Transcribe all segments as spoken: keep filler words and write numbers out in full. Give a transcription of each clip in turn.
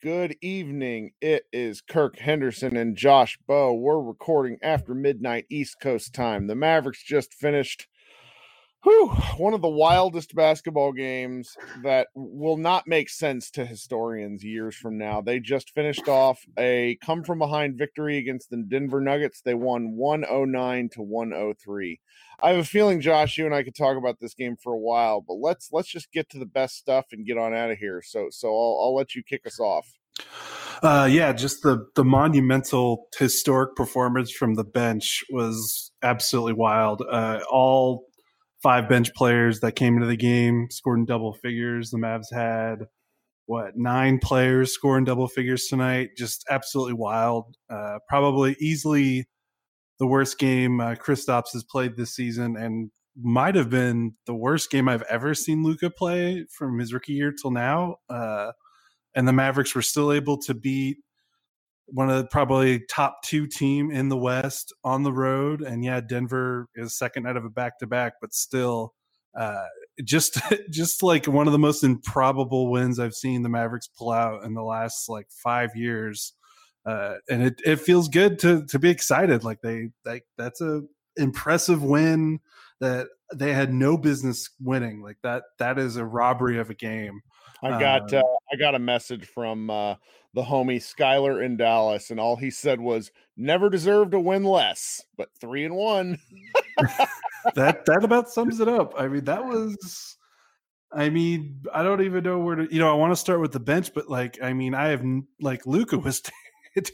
Good evening. It is Kirk Henderson and Josh Bowe. We're recording after midnight East Coast time. The Mavericks just finished whew, one of the wildest basketball games that will not make sense to historians years from now. They just finished off a come-from-behind victory against the Denver Nuggets. They won one oh nine to one oh three. I have a feeling, Josh, you and I could talk about this game for a while, but let's let's just get to the best stuff and get on out of here. So so I'll I'll let you kick us off. Uh, yeah, just the the monumental, historic performance from the bench was absolutely wild. Uh, all five bench players that came into the game scored in double figures. The Mavs had what nine players scoring double figures tonight. Just absolutely wild. Uh, probably easily the worst game uh, Kristaps has played this season, and might have been the worst game I've ever seen Luka play from his rookie year till now. Uh, and the Mavericks were still able to beat one of the probably top two team in the West on the road. And yeah, Denver is second out of a back-to-back, but still uh, just, just like one of the most improbable wins I've seen the Mavericks pull out in the last like five years. Uh, and it, it feels good to to be excited. Like they like that's a impressive win that they had no business winning. Like that that is a robbery of a game. I got uh, uh, I got a message from uh, the homie Skyler in Dallas, and all he said was, "Never deserved to win less, but three and one." that that about sums it up. I mean, that was. I mean, I don't even know where to. You know, I want to start with the bench, but like, I mean, I have like Luka was. T-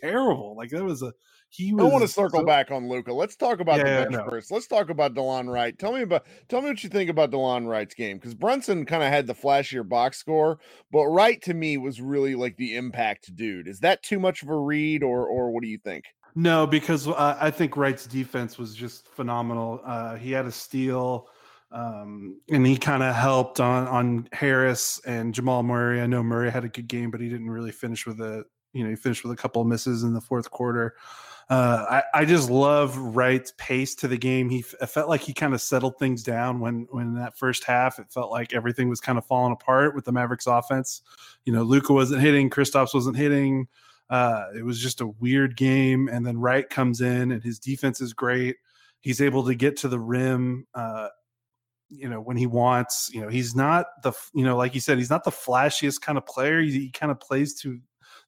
terrible like that was a he was I want to circle so, back on Luka. Let's talk about yeah, the bench no. first. Let's talk about Delon Wright. Tell me about tell me what you think about Delon Wright's game, because Brunson kind of had the flashier box score, but Wright to me was really like the impact dude. Is that too much of a read, or or what do you think? No, because uh, I think Wright's defense was just phenomenal. Uh he had a steal, um and he kind of helped on on Harris and Jamal Murray. I know Murray had a good game, but he didn't really finish with a You know, he finished with a couple of misses in the fourth quarter. Uh, I, I just love Wright's pace to the game. He I felt like he kind of settled things down when, when in that first half, it felt like everything was kind of falling apart with the Mavericks offense. You know, Luka wasn't hitting, Kristaps wasn't hitting. Uh, it was just a weird game. And then Wright comes in and his defense is great. He's able to get to the rim, uh, you know, when he wants. You know, he's not the, you know, like you said, he's not the flashiest kind of player. He, he kind of plays to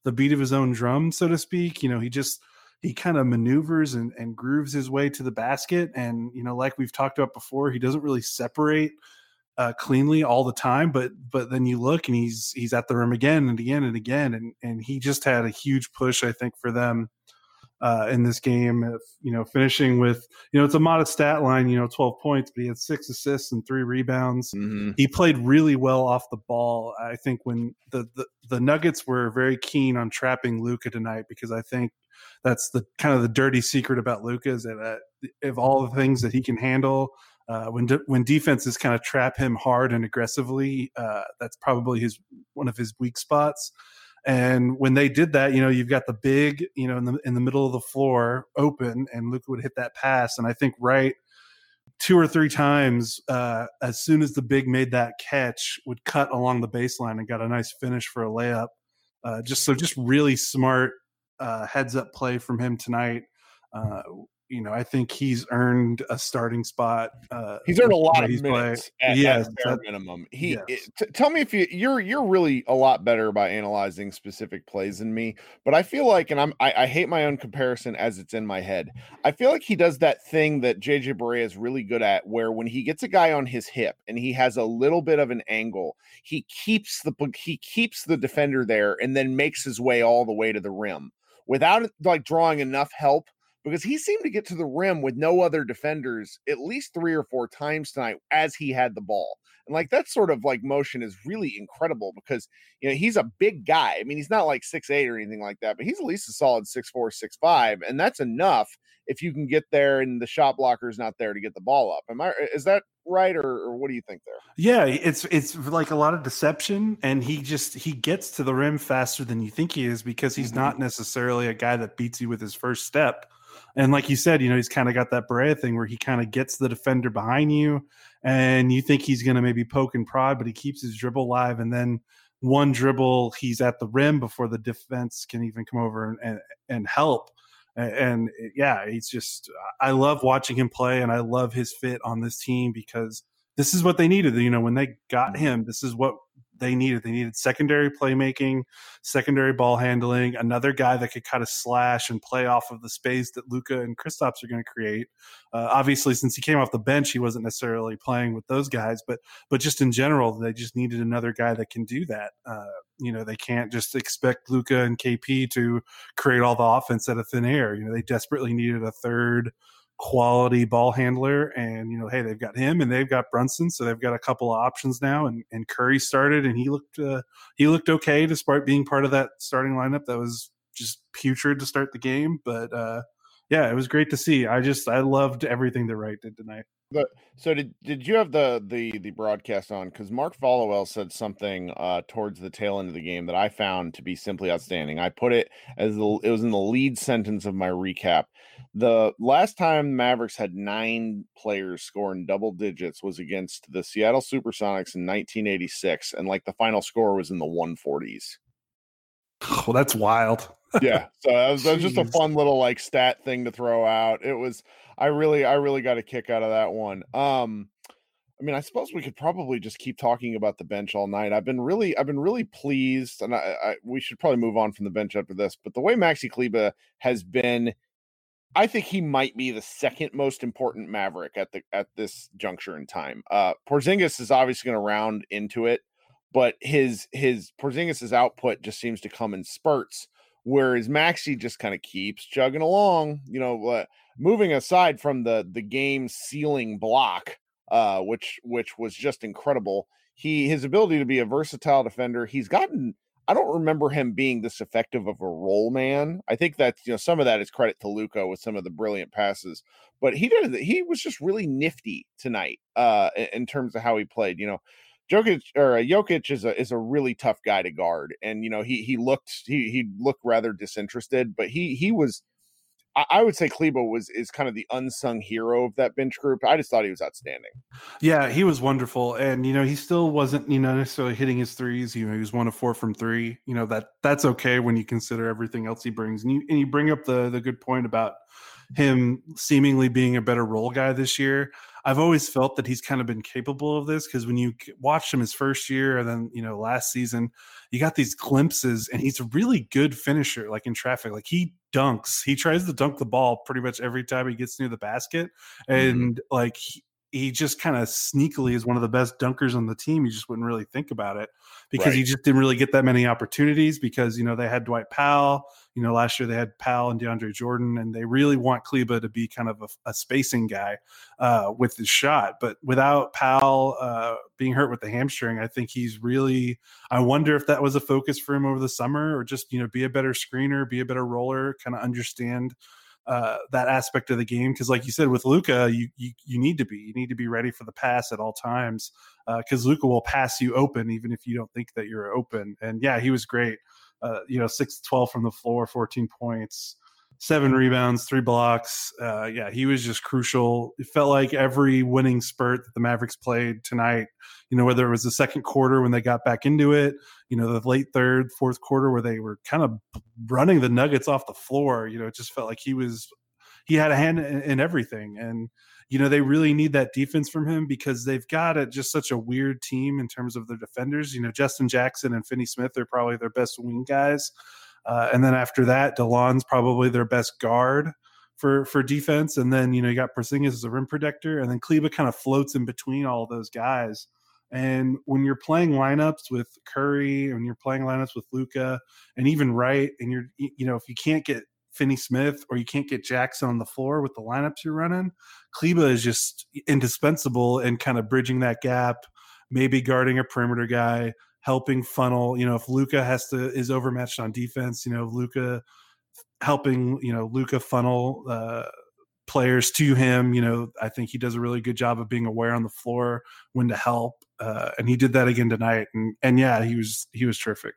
the beat of his own drum, so to speak. You know, he just, he kind of maneuvers and, and grooves his way to the basket. And, you know, like we've talked about before, he doesn't really separate uh, cleanly all the time, but, but then you look and he's, he's at the rim again and again and again. And, and he just had a huge push, I think, for them uh, in this game, if, you know, finishing with, you know, it's a modest stat line, you know, twelve points, but he had six assists and three rebounds. Mm-hmm. He played really well off the ball. I think when the, the, The Nuggets were very keen on trapping Luka tonight, because I think that's the kind of the dirty secret about Luka, is that uh, of all the things that he can handle, uh, when de- when defenses kind of trap him hard and aggressively, uh, that's probably his one of his weak spots. And when they did that, you know, you've got the big, you know, in the in the middle of the floor open, and Luka would hit that pass. And I think Wright two or three times uh, as soon as the big made that catch would cut along the baseline and got a nice finish for a layup. Uh, just so just really smart uh, heads up play from him tonight. Uh, you know, I think he's earned a starting spot. Uh, he's earned a lot of minutes at, yes, at bare that, minimum. He yes. it, t- tell me if you you're you're really a lot better by analyzing specific plays than me, but I feel like, and I'm I, I hate my own comparison as it's in my head. I feel like he does that thing that J J. Barea is really good at, where when he gets a guy on his hip and he has a little bit of an angle, he keeps the he keeps the defender there and then makes his way all the way to the rim without like drawing enough help. Because he seemed to get to the rim with no other defenders at least three or four times tonight as he had the ball. And like that sort of like motion is really incredible, because, you know, he's a big guy. I mean, he's not like six eight or anything like that, but he's at least a solid six four, six five. And that's enough if you can get there and the shot blocker is not there to get the ball up. Am I, is that right? Or, or what do you think there? Yeah, it's, it's like a lot of deception, and he just, he gets to the rim faster than you think he is, because he's mm-hmm. not necessarily a guy that beats you with his first step. And like you said, you know, he's kind of got that Barea thing where he kind of gets the defender behind you and you think he's going to maybe poke and prod, but he keeps his dribble live. And then one dribble, he's at the rim before the defense can even come over and, and help. And yeah, he's just, I love watching him play, and I love his fit on this team, because this is what they needed. You know, when they got him, this is what they needed. They needed secondary playmaking, secondary ball handling, another guy that could kind of slash and play off of the space that Luka and Kristaps are going to create. Uh, obviously, since he came off the bench, he wasn't necessarily playing with those guys, but but just in general, they just needed another guy that can do that. Uh, you know, they can't just expect Luka and K P to create all the offense out of thin air. You know, they desperately needed a third quality ball handler, and you know, hey, they've got him and they've got Brunson, so they've got a couple of options now. And, and Curry started, and he looked uh, he looked okay despite being part of that starting lineup that was just putrid to start the game. But uh, yeah, it was great to see. I just I loved everything that Wright did tonight. But, so did did you have the the the broadcast on? Because Mark Followell said something uh, towards the tail end of the game that I found to be simply outstanding. I put it as the, it was in the lead sentence of my recap. The last time the Mavericks had nine players score in double digits was against the Seattle SuperSonics in nineteen eighty-six, and like the final score was in the one forties. Oh, that's wild. Yeah, so that was, that was just a fun little like stat thing to throw out. It was, I really, I really got a kick out of that one. Um, I mean, I suppose we could probably just keep talking about the bench all night. I've been really, I've been really pleased, and I, I we should probably move on from the bench after this. But the way Maxi Kleber has been. I think he might be the second most important Maverick at the at this juncture in time. Uh, Porzingis is obviously going to round into it, but his his Porzingis's output just seems to come in spurts, whereas Maxi just kind of keeps chugging along. You know, uh, moving aside from the the game ceiling block, uh, which which was just incredible. He his ability to be a versatile defender. He's gotten. I don't remember him being this effective of a role man. I think that's, you know, some of that is credit to Luka with some of the brilliant passes, but he did, he was just really nifty tonight uh, in terms of how he played. You know, Jokic or Jokic is a, is a really tough guy to guard. And, you know, he, he looked, he, he looked rather disinterested, but he, he was, I would say Kleber was is kind of the unsung hero of that bench group. I just thought he was outstanding. Yeah, he was wonderful, and you know he still wasn't you know necessarily hitting his threes. You know, he was one of four from three. You know that that's okay when you consider everything else he brings. And you and you bring up the the good point about him seemingly being a better role guy this year. I've always felt that he's kind of been capable of this, because when you watched him his first year and then, you know, last season, you got these glimpses, and he's a really good finisher, like in traffic. Like he dunks. He tries to dunk the ball pretty much every time he gets near the basket. And mm-hmm. like he, he just kind of sneakily is one of the best dunkers on the team. You just wouldn't really think about it, because right. he just didn't really get that many opportunities, because, you know, they had Dwight Powell, you know, last year they had Powell and DeAndre Jordan, and they really want Kleber to be kind of a, a spacing guy uh, with his shot. But without Powell uh, being hurt with the hamstring, I think he's really, I wonder if that was a focus for him over the summer, or just, you know, be a better screener, be a better roller, kind of understand Uh, that aspect of the game, because like you said with Luka, you, you you need to be you need to be ready for the pass at all times, because uh, Luka will pass you open even if you don't think that you're open. And yeah, he was great. Uh, you know, six to twelve from the floor, fourteen points, seven rebounds, three blocks. Uh, yeah, he was just crucial. It felt like every winning spurt that the Mavericks played tonight, you know, whether it was the second quarter when they got back into it, you know, the late third, fourth quarter where they were kind of running the Nuggets off the floor, you know, it just felt like he was, he had a hand in, in everything. And, you know, they really need that defense from him, because they've got a, just such a weird team in terms of their defenders. You know, Justin Jackson and Finney-Smith are probably their best wing guys. Uh, and then after that, DeLon's probably their best guard for for defense. And then, you know, you got Porzingis as a rim protector, and then Kleber kind of floats in between all of those guys. And when you're playing lineups with Curry, when you're playing lineups with Luka, and even Wright, and you're, you know, if you can't get Finney-Smith or you can't get Jackson on the floor with the lineups you're running, Kleber is just indispensable in kind of bridging that gap, maybe guarding a perimeter guy, helping funnel. You know, if Luka has to is overmatched on defense, you know, Luka helping, you know, Luka funnel uh, players to him. You know, I think he does a really good job of being aware on the floor when to help. Uh, and he did that again tonight. And, and yeah, he was, he was terrific.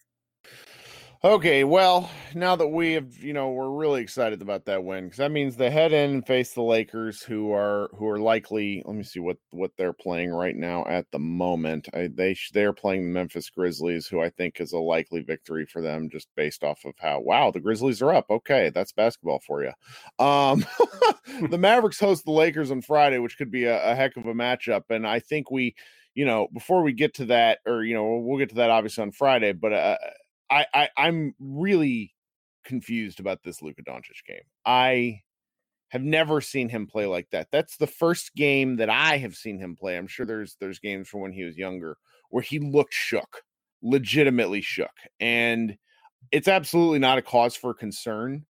Okay, well, now that we have, you know, we're really excited about that win, because that means they head in and face the Lakers, who are who are likely. Let me see what, what they're playing right now at the moment. I, they they're playing the Memphis Grizzlies, who I think is a likely victory for them, just based off of how wow the Grizzlies are up. Okay, that's basketball for you. Um, the Mavericks host the Lakers on Friday, which could be a, a heck of a matchup, and I think we, you know, before we get to that, or you know, we'll get to that obviously on Friday, but. Uh, I, I, I'm really confused about this Luka Doncic game. I have never seen him play like that. That's the first game that I have seen him play. I'm sure there's there's games from when he was younger where he looked shook, legitimately shook. And it's absolutely not a cause for concern,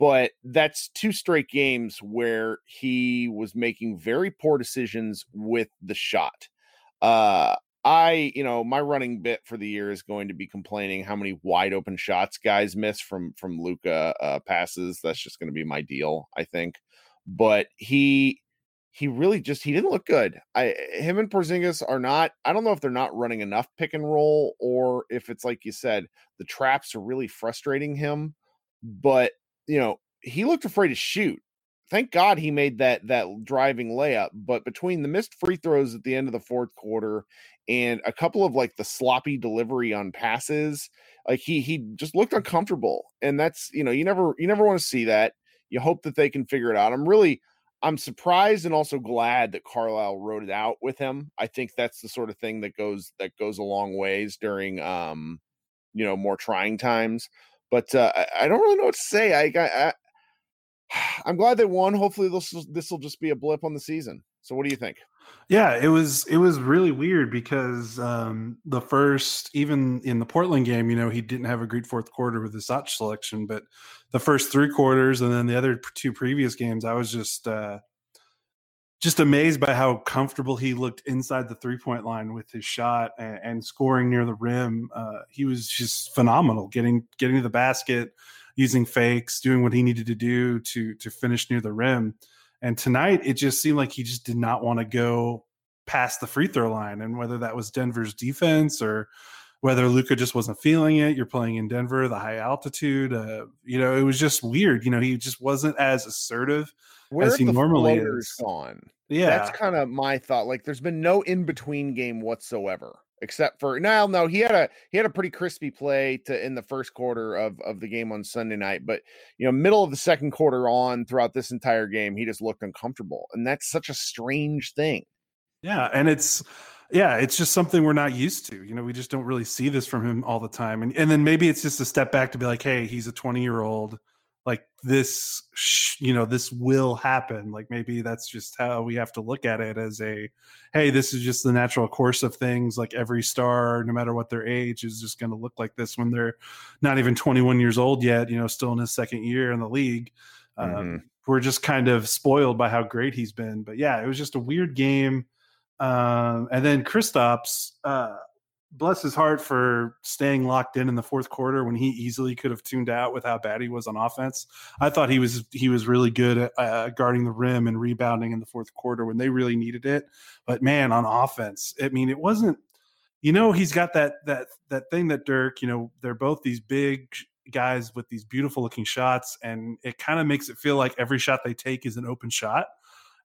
but that's two straight games where he was making very poor decisions with the shot. Uh I, you know, my running bit for the year is going to be complaining how many wide open shots guys miss from from Luka uh, passes. That's just going to be my deal, I think. But he he really just he didn't look good. I him and Porzingis are not. I don't know if they're not running enough pick and roll, or if it's like you said, the traps are really frustrating him. But you know, he looked afraid to shoot. Thank God he made that that driving layup, but between the missed free throws at the end of the fourth quarter and a couple of like the sloppy delivery on passes, like he he just looked uncomfortable. And that's, you know, you never you never want to see that. You hope that they can figure it out. I'm really I'm surprised and also glad that Carlisle wrote it out with him. I think that's the sort of thing that goes that goes a long ways during um you know more trying times. But uh, I, I don't really know what to say. I I, I I'm glad they won. Hopefully this this will just be a blip on the season. So what do you think? Yeah, it was it was really weird because um, the first, even in the Portland game, you know, he didn't have a great fourth quarter with his shot selection, but the first three quarters and then the other two previous games, I was just uh, just amazed by how comfortable he looked inside the three-point line with his shot and, and scoring near the rim. Uh, he was just phenomenal getting getting to the basket, using fakes, doing what he needed to do to to finish near the rim. And tonight, it just seemed like he just did not want to go past the free throw line. And whether that was Denver's defense or whether Luka just wasn't feeling it, you're playing in Denver, the high altitude, uh, you know, it was just weird. You know, he just wasn't as assertive Where as he the normally is. Gone? Yeah. That's kind of my thought. Like, there's been no in-between game whatsoever. Except for now, no, he had a he had a pretty crispy play to in the first quarter of, of the game on Sunday night. But you know, middle of the second quarter on throughout this entire game, he just looked uncomfortable, and that's such a strange thing. Yeah, and it's yeah, it's just something we're not used to. You know, we just don't really see this from him all the time. And and then maybe it's just a step back to be like, hey, he's a twenty year old. Like this, you know, this will happen. Like maybe that's just how we have to look at it as a, hey, this is just the natural course of things. Like every star, no matter what their age, is just going to look like this when they're not even twenty-one years old yet, you know, still in his second year in the league. Mm-hmm. Um, we're just kind of spoiled by how great he's been. But yeah, it was just a weird game. Um, and then Kristaps, uh, bless his heart for staying locked in in the fourth quarter when he easily could have tuned out with how bad he was on offense. I thought he was he was really good at uh, guarding the rim and rebounding in the fourth quarter when they really needed it. But man, on offense, I mean, it wasn't. You know, he's got that that that thing that Dirk. You know, they're both these big guys with these beautiful looking shots, and it kind of makes it feel like every shot they take is an open shot.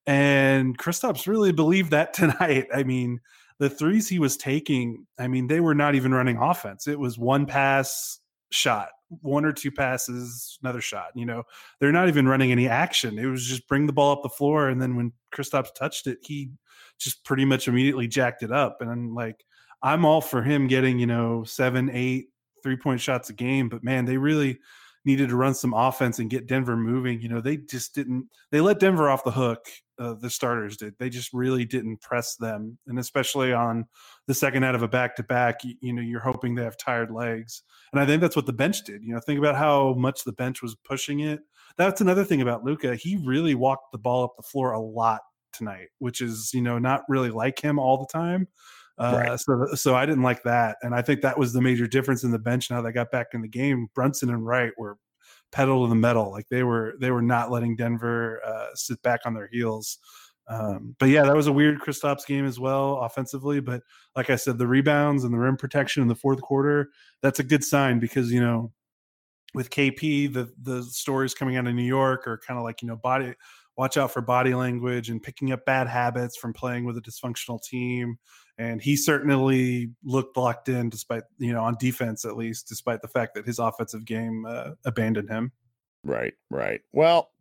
And Kristaps really believed that tonight. I mean. The threes he was taking, I mean, they were not even running offense. It was one pass, shot, one or two passes, another shot. You know, they're not even running any action. It was just bring the ball up the floor. And then when Kristaps touched it, he just pretty much immediately jacked it up. And I'm like, I'm all for him getting, you know, seven, eight, three point shots a game. But man, they really needed to run some offense and get Denver moving. You know, they just didn't, they let Denver off the hook. Uh, the starters did. They just really didn't press them, and especially on the second out of a back-to-back, you, you know, you're hoping they have tired legs, and I think that's what the bench did. You know, think about how much the bench was pushing it. That's another thing about Luka. He really walked the ball up the floor a lot tonight, which is, you know, not really like him all the time. Uh, right. So, so I didn't like that, and I think that was the major difference in the bench. Now they got back in the game, Brunson and Wright were pedal to the metal. Like they were, they were not letting Denver uh, sit back on their heels. Um, but yeah, that was a weird Kristaps game as well offensively. But like I said, the rebounds and the rim protection in the fourth quarter, that's a good sign because, you know, with K P, the the stories coming out of New York are kind of like, you know, body watch out for body language and picking up bad habits from playing with a dysfunctional team. And he certainly looked locked in despite, you know, on defense, at least, despite the fact that his offensive game uh, abandoned him. Right, right. Well,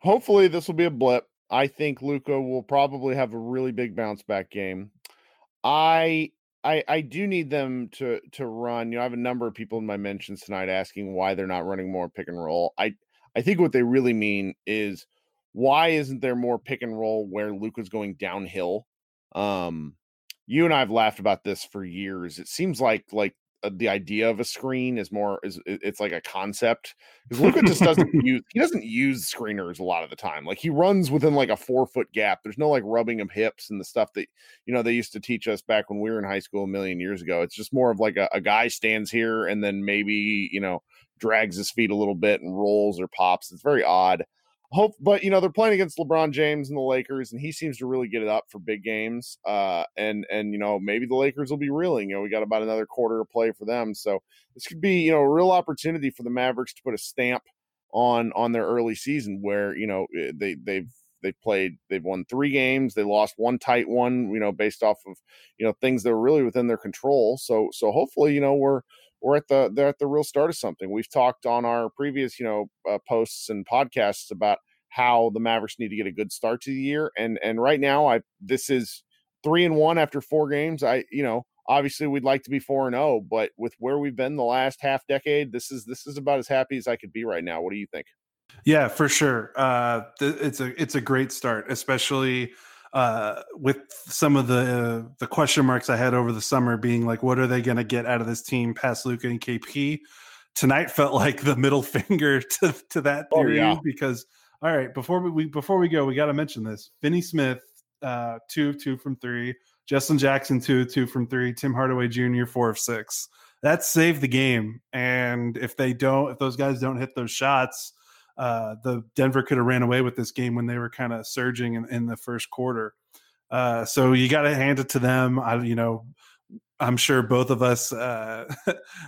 hopefully this will be a blip. I think Luka will probably have a really big bounce back game. I, I, I do need them to, to run. You know, I have a number of people in my mentions tonight asking why they're not running more pick and roll. I, I think what they really mean is why isn't there more pick and roll where Luka's going downhill? Um, you and I have laughed about this for years. It seems like, like, the idea of a screen is more is it's like a concept because Luka just doesn't use he doesn't use screeners a lot of the time. Like he runs within like a four foot gap. There's no like rubbing of hips and the stuff that, you know, they used to teach us back when we were in high school a million years ago. It's just more of like a, a guy stands here and then maybe, you know, drags his feet a little bit and rolls or pops. It's very odd. Hope, but you know, they're playing against LeBron James and the Lakers, and he seems to really get it up for big games. Uh, and and you know, maybe the Lakers will be reeling. You know, we got about another quarter of play for them, so this could be, you know, a real opportunity for the Mavericks to put a stamp on on their early season, where, you know, they they've they've played, they've won three games, they lost one tight one, you know, based off of, you know, things that were really within their control. So so hopefully, you know, we're. We're at the they're at the real start of something. We've talked on our previous, you know, uh, posts and podcasts about how the Mavericks need to get a good start to the year. And and right now, I this is three and one after four games. I you know obviously we'd like to be four and zero, but with where we've been the last half decade, this is this is about as happy as I could be right now. What do you think? Yeah, for sure. Uh, th- it's a it's a great start, especially. Uh, with some of the uh, the question marks I had over the summer being like, what are they going to get out of this team past Luka and K P? Tonight felt like the middle finger to, to that theory. Oh, yeah. Because, all right, before we before we go, we got to mention this. Finney-Smith, uh, two of two from three. Justin Jackson, two of two from three. Tim Hardaway Junior, four of six. That saved the game. And if they don't, if those guys don't hit those shots, Uh, the Denver could have ran away with this game when they were kind of surging in, in the first quarter. Uh, so you got to hand it to them. I, you know, I'm sure both of us uh,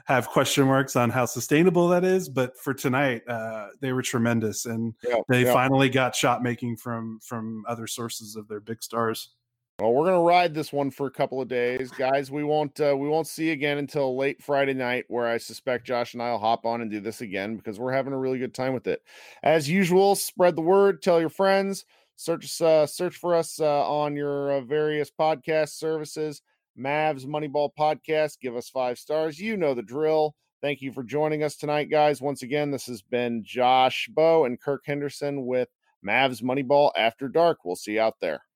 have question marks on how sustainable that is, but for tonight, uh, they were tremendous, and yeah, they yeah. finally got shot making from from other sources of their big stars. Well, we're gonna ride this one for a couple of days, guys. We won't uh, we won't see again until late Friday night, where I suspect Josh and I'll hop on and do this again because we're having a really good time with it. As usual, spread the word, tell your friends, search uh, search for us uh, on your uh, various podcast services. Mavs Moneyball Podcast. Give us five stars. You know the drill. Thank you for joining us tonight, guys. Once again, this has been Josh Bowe and Kirk Henderson with Mavs Moneyball After Dark. We'll see you out there.